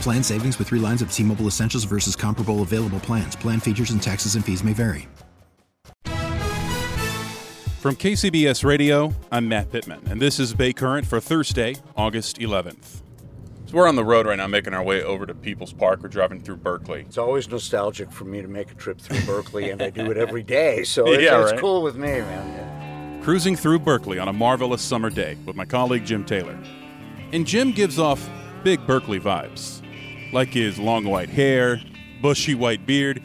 Plan savings with 3 lines of T-Mobile Essentials versus comparable available plans. Plan features and taxes and fees may vary. From KCBS Radio, I'm Matt Pittman, and this is Bay Current for Thursday, August 11th. So we're on the road right now, making our way over to People's Park. We're driving through Berkeley. It's always nostalgic for me to make a trip through Berkeley, and I do it every day, so it's cool with me, man. Yeah. Cruising through Berkeley on a marvelous summer day with my colleague Jim Taylor. And Jim gives off big Berkeley vibes. Like his long white hair, bushy white beard,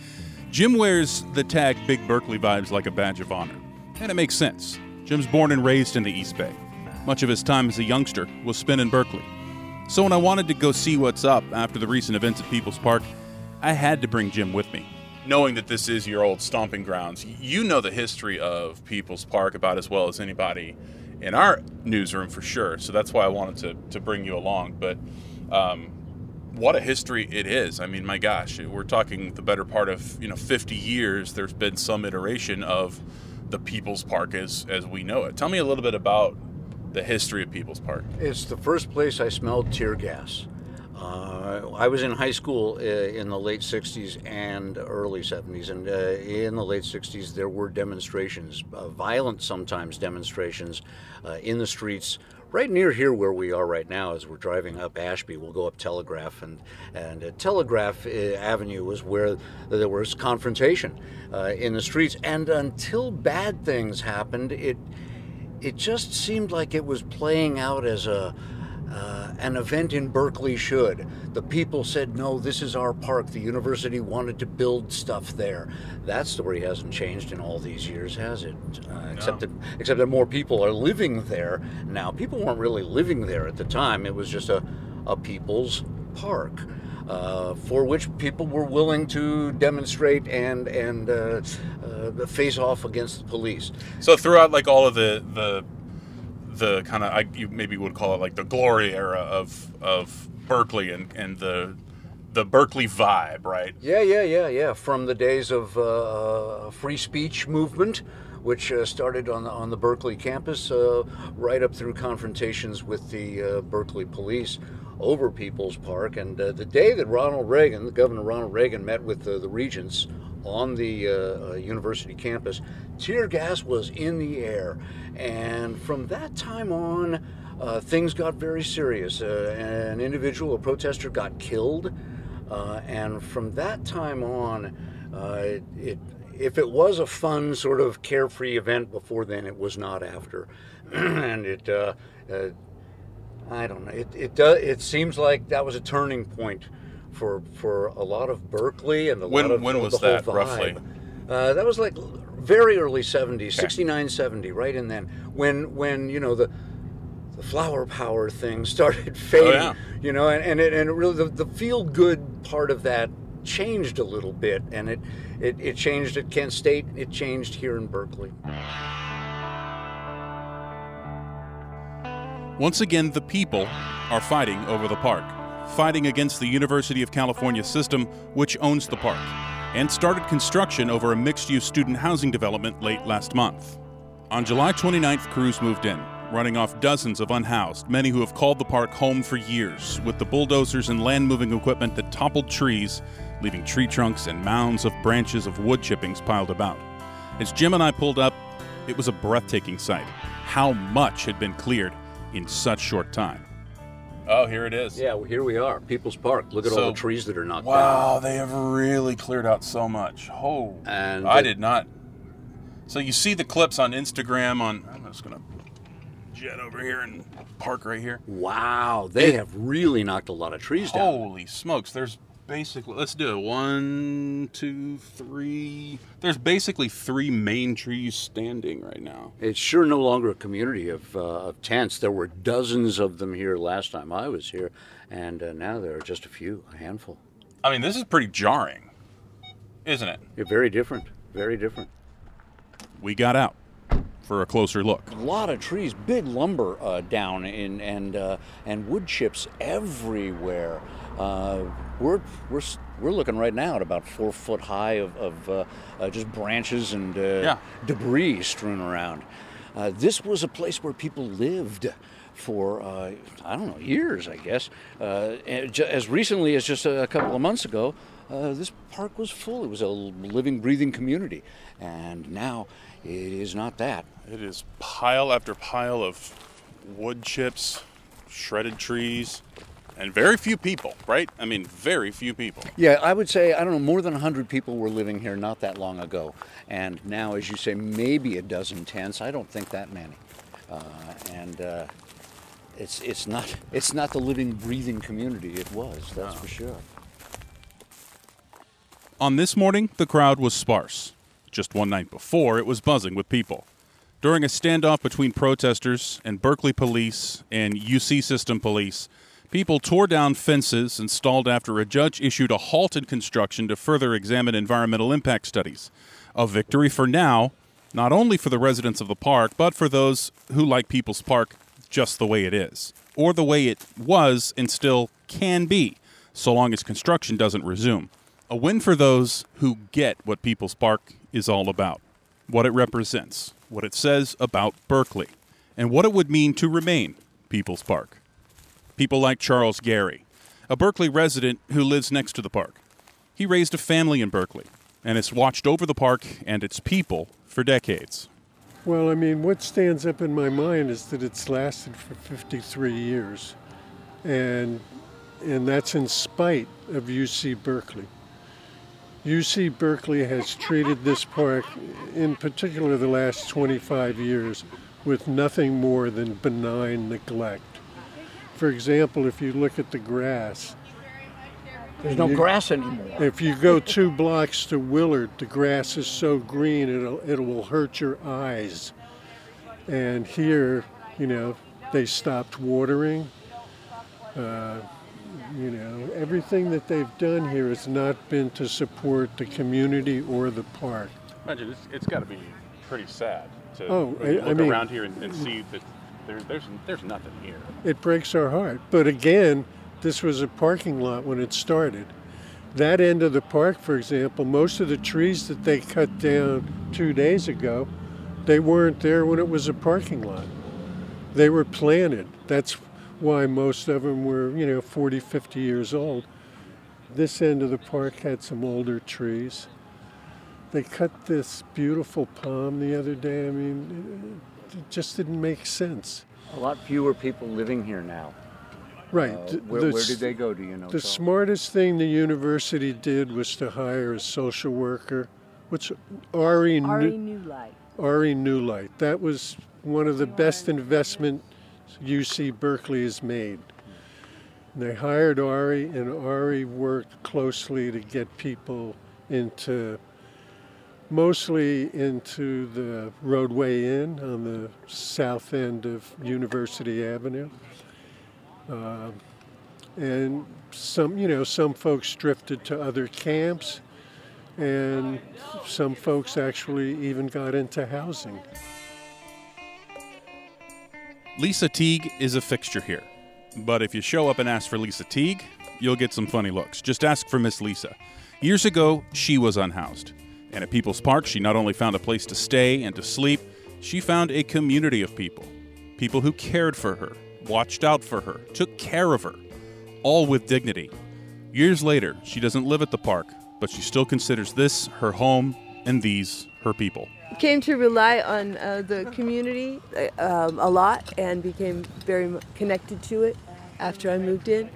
Jim wears the tag Big Berkeley Vibes like a badge of honor. And it makes sense. Jim's born and raised in the East Bay. Much of his time as a youngster was spent in Berkeley. So when I wanted to go see what's up after the recent events at People's Park, I had to bring Jim with me. Knowing that this is your old stomping grounds, you know the history of People's Park about as well as anybody in our newsroom for sure. So that's why I wanted to bring you along. But what a history it is. I mean, my gosh, we're talking the better part of, 50 years. There's been some iteration of the People's Park as we know it. Tell me a little bit about the history of People's Park. It's the first place I smelled tear gas. I was in high school in the late 60s and early 70s. And in the late 60s, there were demonstrations, violent sometimes demonstrations in the streets. Right near here where we are right now, as we're driving up Ashby, we'll go up Telegraph, and Telegraph Avenue was where there was confrontation in the streets. And until bad things happened, it just seemed like it was playing out as an event in Berkeley should. The people said, no, this is our park. The university wanted to build stuff there. That story hasn't changed in all these years, has it? No. Except that more people are living there now. People weren't really living there at the time. It was just a people's park for which people were willing to demonstrate and face off against the police. So throughout like all of the kind of, you maybe would call it like the glory era of Berkeley and the Berkeley vibe, right? Yeah. From the days of free speech movement, which started on the Berkeley campus, right up through confrontations with the Berkeley police over People's Park. And the day that Governor Ronald Reagan met with the regents on the university campus, tear gas was in the air. And from that time on, things got very serious. An individual, a protester, got killed. And from that time on, if it was a fun sort of carefree event before then, it was not after. And I don't know. It seems like that was a turning point for a lot of Berkeley and whole vibe. Roughly? That was like very early 70s, okay. 69, 70, right in then. When the flower power thing started fading, and it really the feel good part of that changed a little bit, and it changed at Kent State, it changed here in Berkeley. Once again, the people are fighting over the park. Fighting against the University of California system, which owns the park, and started construction over a mixed-use student housing development late last month. On July 29th, crews moved in, running off dozens of unhoused, many who have called the park home for years, with the bulldozers and land-moving equipment that toppled trees, leaving tree trunks and mounds of branches of wood chippings piled about. As Jim and I pulled up, it was a breathtaking sight. How much had been cleared in such short time. Oh, here it is. Yeah, well, here we are, People's Park. Look at all the trees that are knocked down. Wow, they have really cleared out so much. Oh, and I did not. So you see the clips on Instagram on, I'm just going to jet over here and park right here. Wow, they have really knocked a lot of trees down. Holy smokes, there's basically, let's do it, 1, 2, 3. There's basically 3 main trees standing right now. It's sure no longer a community of tents. There were dozens of them here last time I was here, and now there are just a few, a handful. I mean, this is pretty jarring, isn't it? Yeah, very different, very different. We got out for a closer look. A lot of trees, big lumber down in, and wood chips everywhere. We're looking right now at about 4 foot high of just branches and debris strewn around. This was a place where people lived for I don't know, years, I guess. As recently as just a couple of months ago, this park was full. It was a living, breathing community, and now it is not that. It is pile after pile of wood chips, shredded trees. And very few people, right? I mean, very few people. Yeah, I would say, I don't know, more than 100 people were living here not that long ago. And now, as you say, maybe a dozen tents. I don't think that many. It's not the living, breathing community it was, that's for sure. On this morning, the crowd was sparse. Just one night before, it was buzzing with people. During a standoff between protesters and Berkeley police and UC system police, people tore down fences and stalled after a judge issued a halted construction to further examine environmental impact studies. A victory for now, not only for the residents of the park, but for those who like People's Park just the way it is, or the way it was and still can be, so long as construction doesn't resume. A win for those who get what People's Park is all about, what it represents, what it says about Berkeley, and what it would mean to remain People's Park. People like Charles Gary, a Berkeley resident who lives next to the park. He raised a family in Berkeley and has watched over the park and its people for decades. Well, I mean, what stands up in my mind is that it's lasted for 53 years, and that's in spite of UC Berkeley. UC Berkeley has treated this park, in particular the last 25 years, with nothing more than benign neglect. For example, if you look at the grass, there's no grass anymore. If you go 2 blocks to Willard, the grass is so green it will hurt your eyes. And here, you know, they stopped watering. You know, everything that they've done here has not been to support the community or the park. Imagine it's got to be pretty sad to look around here and see that. There's nothing here. It breaks our heart. But again, this was a parking lot when it started. That end of the park, for example, most of the trees that they cut down 2 days ago, they weren't there when it was a parking lot. They were planted. That's why most of them were, 40, 50 years old. This end of the park had some older trees. They cut this beautiful palm the other day. I mean, it just didn't make sense. A lot fewer people living here now. Right. Where did they go, do you know? The smartest thing the university did was to hire a social worker, which Ari Neulight. Ari Neulight. That was one of the best investment UC Berkeley has made. And they hired Ari, and Ari worked closely to get people mostly into the Roadway Inn on the south end of University Avenue. And some folks drifted to other camps, and some folks actually even got into housing. Lisa Teague is a fixture here. But if you show up and ask for Lisa Teague, you'll get some funny looks. Just ask for Miss Lisa. Years ago, she was unhoused. And at People's Park, she not only found a place to stay and to sleep, she found a community of people who cared for her, watched out for her, took care of her, all with dignity. Years later, she doesn't live at the park, but she still considers this her home and these her people. Came to rely on the community a lot and became very connected to it. after I moved in.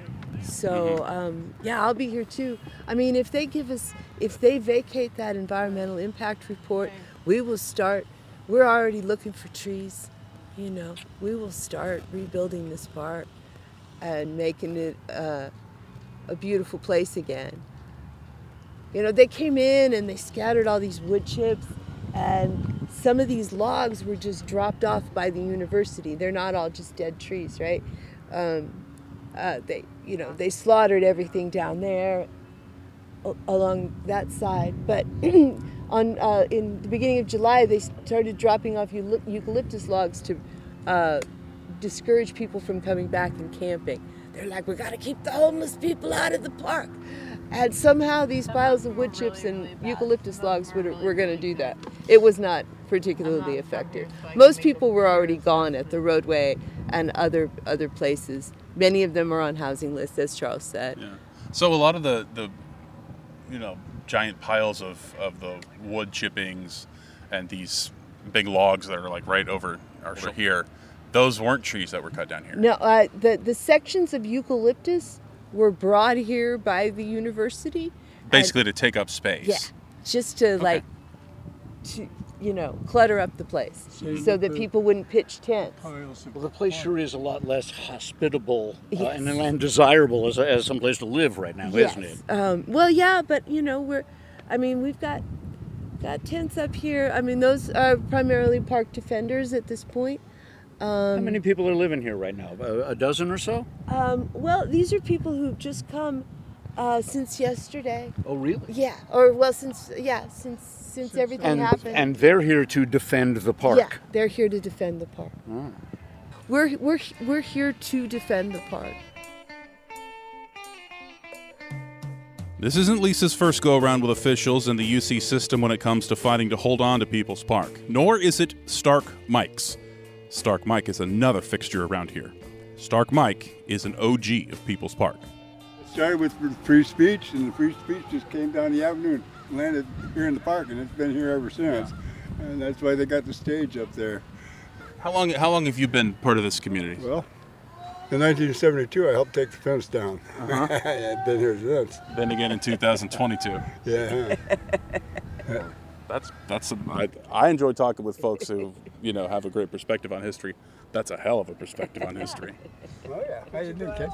So, yeah, I'll be here too. I mean, if they give us, if they vacate that environmental impact report, we will start, we're already looking for trees, you know. We will start rebuilding this park and making it a beautiful place again. You know, they came in and they scattered all these wood chips, and some of these logs were just dropped off by the university. They're not all just dead trees, right? They, you know, they slaughtered everything down there along that side. But on in the beginning of July, they started dropping off eucalyptus logs to discourage people from coming back and camping. They're like, we got to keep the homeless people out of the park. And somehow these piles of wood chips and eucalyptus logs were going to do that. It was not particularly effective. Most people were already gone at the Roadway and other places. Many of them are on housing lists, as Charles said. Yeah. So a lot of the you know, giant piles of the wood chippings and these big logs that are like right over our here, those weren't trees that were cut down here. No, the sections of eucalyptus were brought here by the university. Basically to take up space. Yeah, just to like, to, you know, clutter up the place so that people wouldn't pitch tents. Well, the place sure is a lot less hospitable and desirable as some place to live right now, isn't it? Well, yeah, but you know, we've got tents up here. I mean, those are primarily park defenders at this point. How many people are living here right now? A dozen or so? Well, these are people who've just come since yesterday. Oh, really? Yeah. Or, well, since everything happened. And they're here to defend the park. Yeah, they're here to defend the park. Oh. We're here to defend the park. This isn't Lisa's first go-around with officials in the UC system when it comes to fighting to hold on to People's Park. Nor is it Stark Mike's. Stark Mike is another fixture around here. Stark Mike is an OG of People's Park. It started with free speech, and the free speech just came down the avenue and landed here in the park, and it's been here ever since. Yeah. And that's why they got the stage up there. How long have you been part of this community? Well, in 1972, I helped take the fence down. Uh-huh. I've been here since. Then again in 2022. Yeah. I enjoy talking with folks who, you know, have a great perspective on history. That's a hell of a perspective on history. Oh, yeah. How you doing, kid?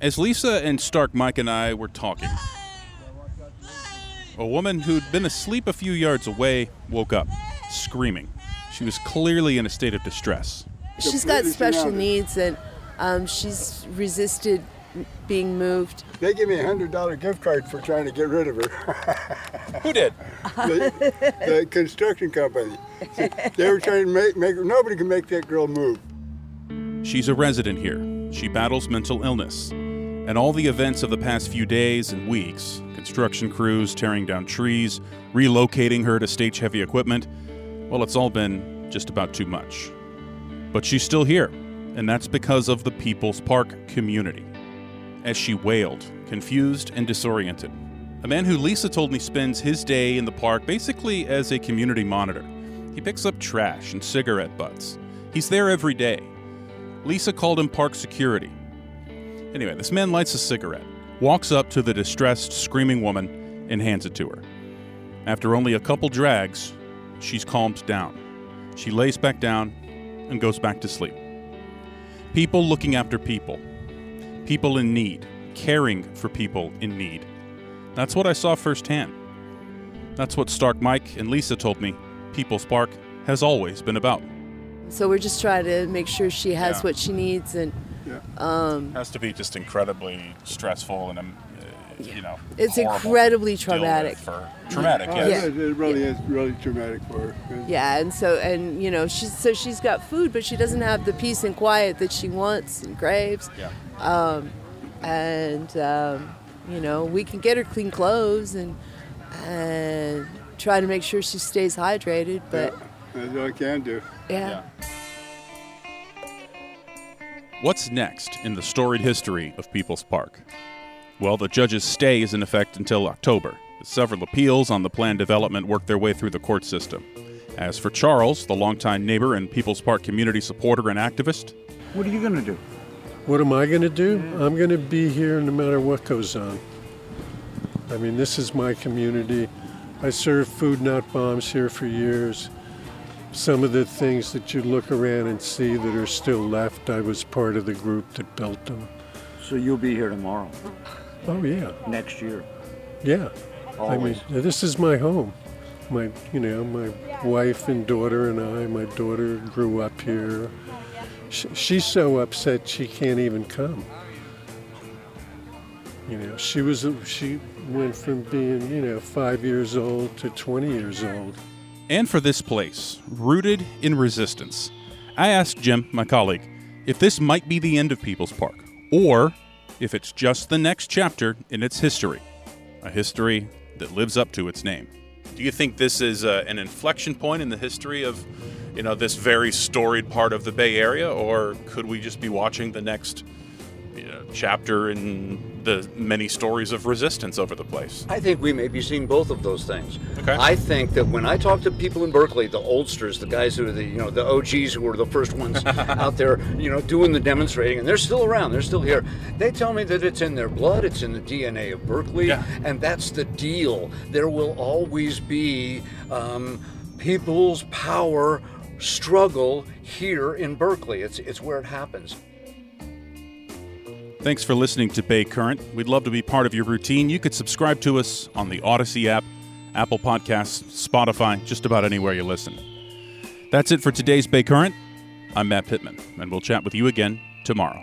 As Lisa and Stark Mike and I were talking, a woman who'd been asleep a few yards away woke up, screaming. She was clearly in a state of distress. She's got special needs, and she's resisted being moved. They gave me a $100 gift card for trying to get rid of her. Who did? The construction company. They were trying to make her. Nobody can make that girl move. She's a resident here. She battles mental illness. And all the events of the past few days and weeks, construction crews tearing down trees, relocating her to stage heavy equipment, well, it's all been just about too much. But she's still here, and that's because of the People's Park community. As she wailed, confused and disoriented. A man who Lisa told me spends his day in the park basically as a community monitor. He picks up trash and cigarette butts. He's there every day. Lisa called him park security. Anyway, this man lights a cigarette, walks up to the distressed, screaming woman, and hands it to her. After only a couple drags, she's calmed down. She lays back down and goes back to sleep. People looking after people. People in need, caring for people in need. That's what I saw firsthand. That's what Stark Mike and Lisa told me People's Park has always been about. So we're just trying to make sure she has what she needs. And it has to be just incredibly stressful and, you know, it's incredibly traumatic. It really is really traumatic for her. Yeah, and so, and you know, she's got food, but she doesn't have the peace and quiet that she wants and craves. Yeah. You know, we can get her clean clothes and try to make sure she stays hydrated, but that's all I can do. Yeah. What's next in the storied history of People's Park? Well, the judge's stay is in effect until October. Several appeals on the planned development work their way through the court system. As for Charles, the longtime neighbor and People's Park community supporter and activist, what are you going to do? What am I going to do? I'm going to be here no matter what goes on. I mean, this is my community. I served food, not bombs here for years. Some of the things that you look around and see that are still left, I was part of the group that built them. So you'll be here tomorrow? Oh, yeah. Next year? Yeah. Always. I mean, this is my home. My wife and daughter and I, my daughter grew up here. She's so upset she can't even come. You know, she went from being, 5 years old to 20 years old. And for this place, rooted in resistance, I asked Jim, my colleague, if this might be the end of People's Park, or if it's just the next chapter in its history, a history that lives up to its name. Do you think this is an inflection point in the history of, this very storied part of the Bay Area, or could we just be watching the next chapter in the many stories of resistance over the place? I think we may be seeing both of those things. Okay. I think that when I talk to people in Berkeley, the oldsters, the guys who are the the OGs who were the first ones out there, doing the demonstrating, and they're still around, they're still here. They tell me that it's in their blood, it's in the DNA of Berkeley, and that's the deal. There will always be people's power struggle here in Berkeley. It's where it happens. Thanks for listening to Bay Current. We'd love to be part of your routine. You could subscribe to us on the Odyssey app, Apple Podcasts, Spotify, just about anywhere you listen. That's it for today's Bay Current. I'm Matt Pittman, and we'll chat with you again tomorrow.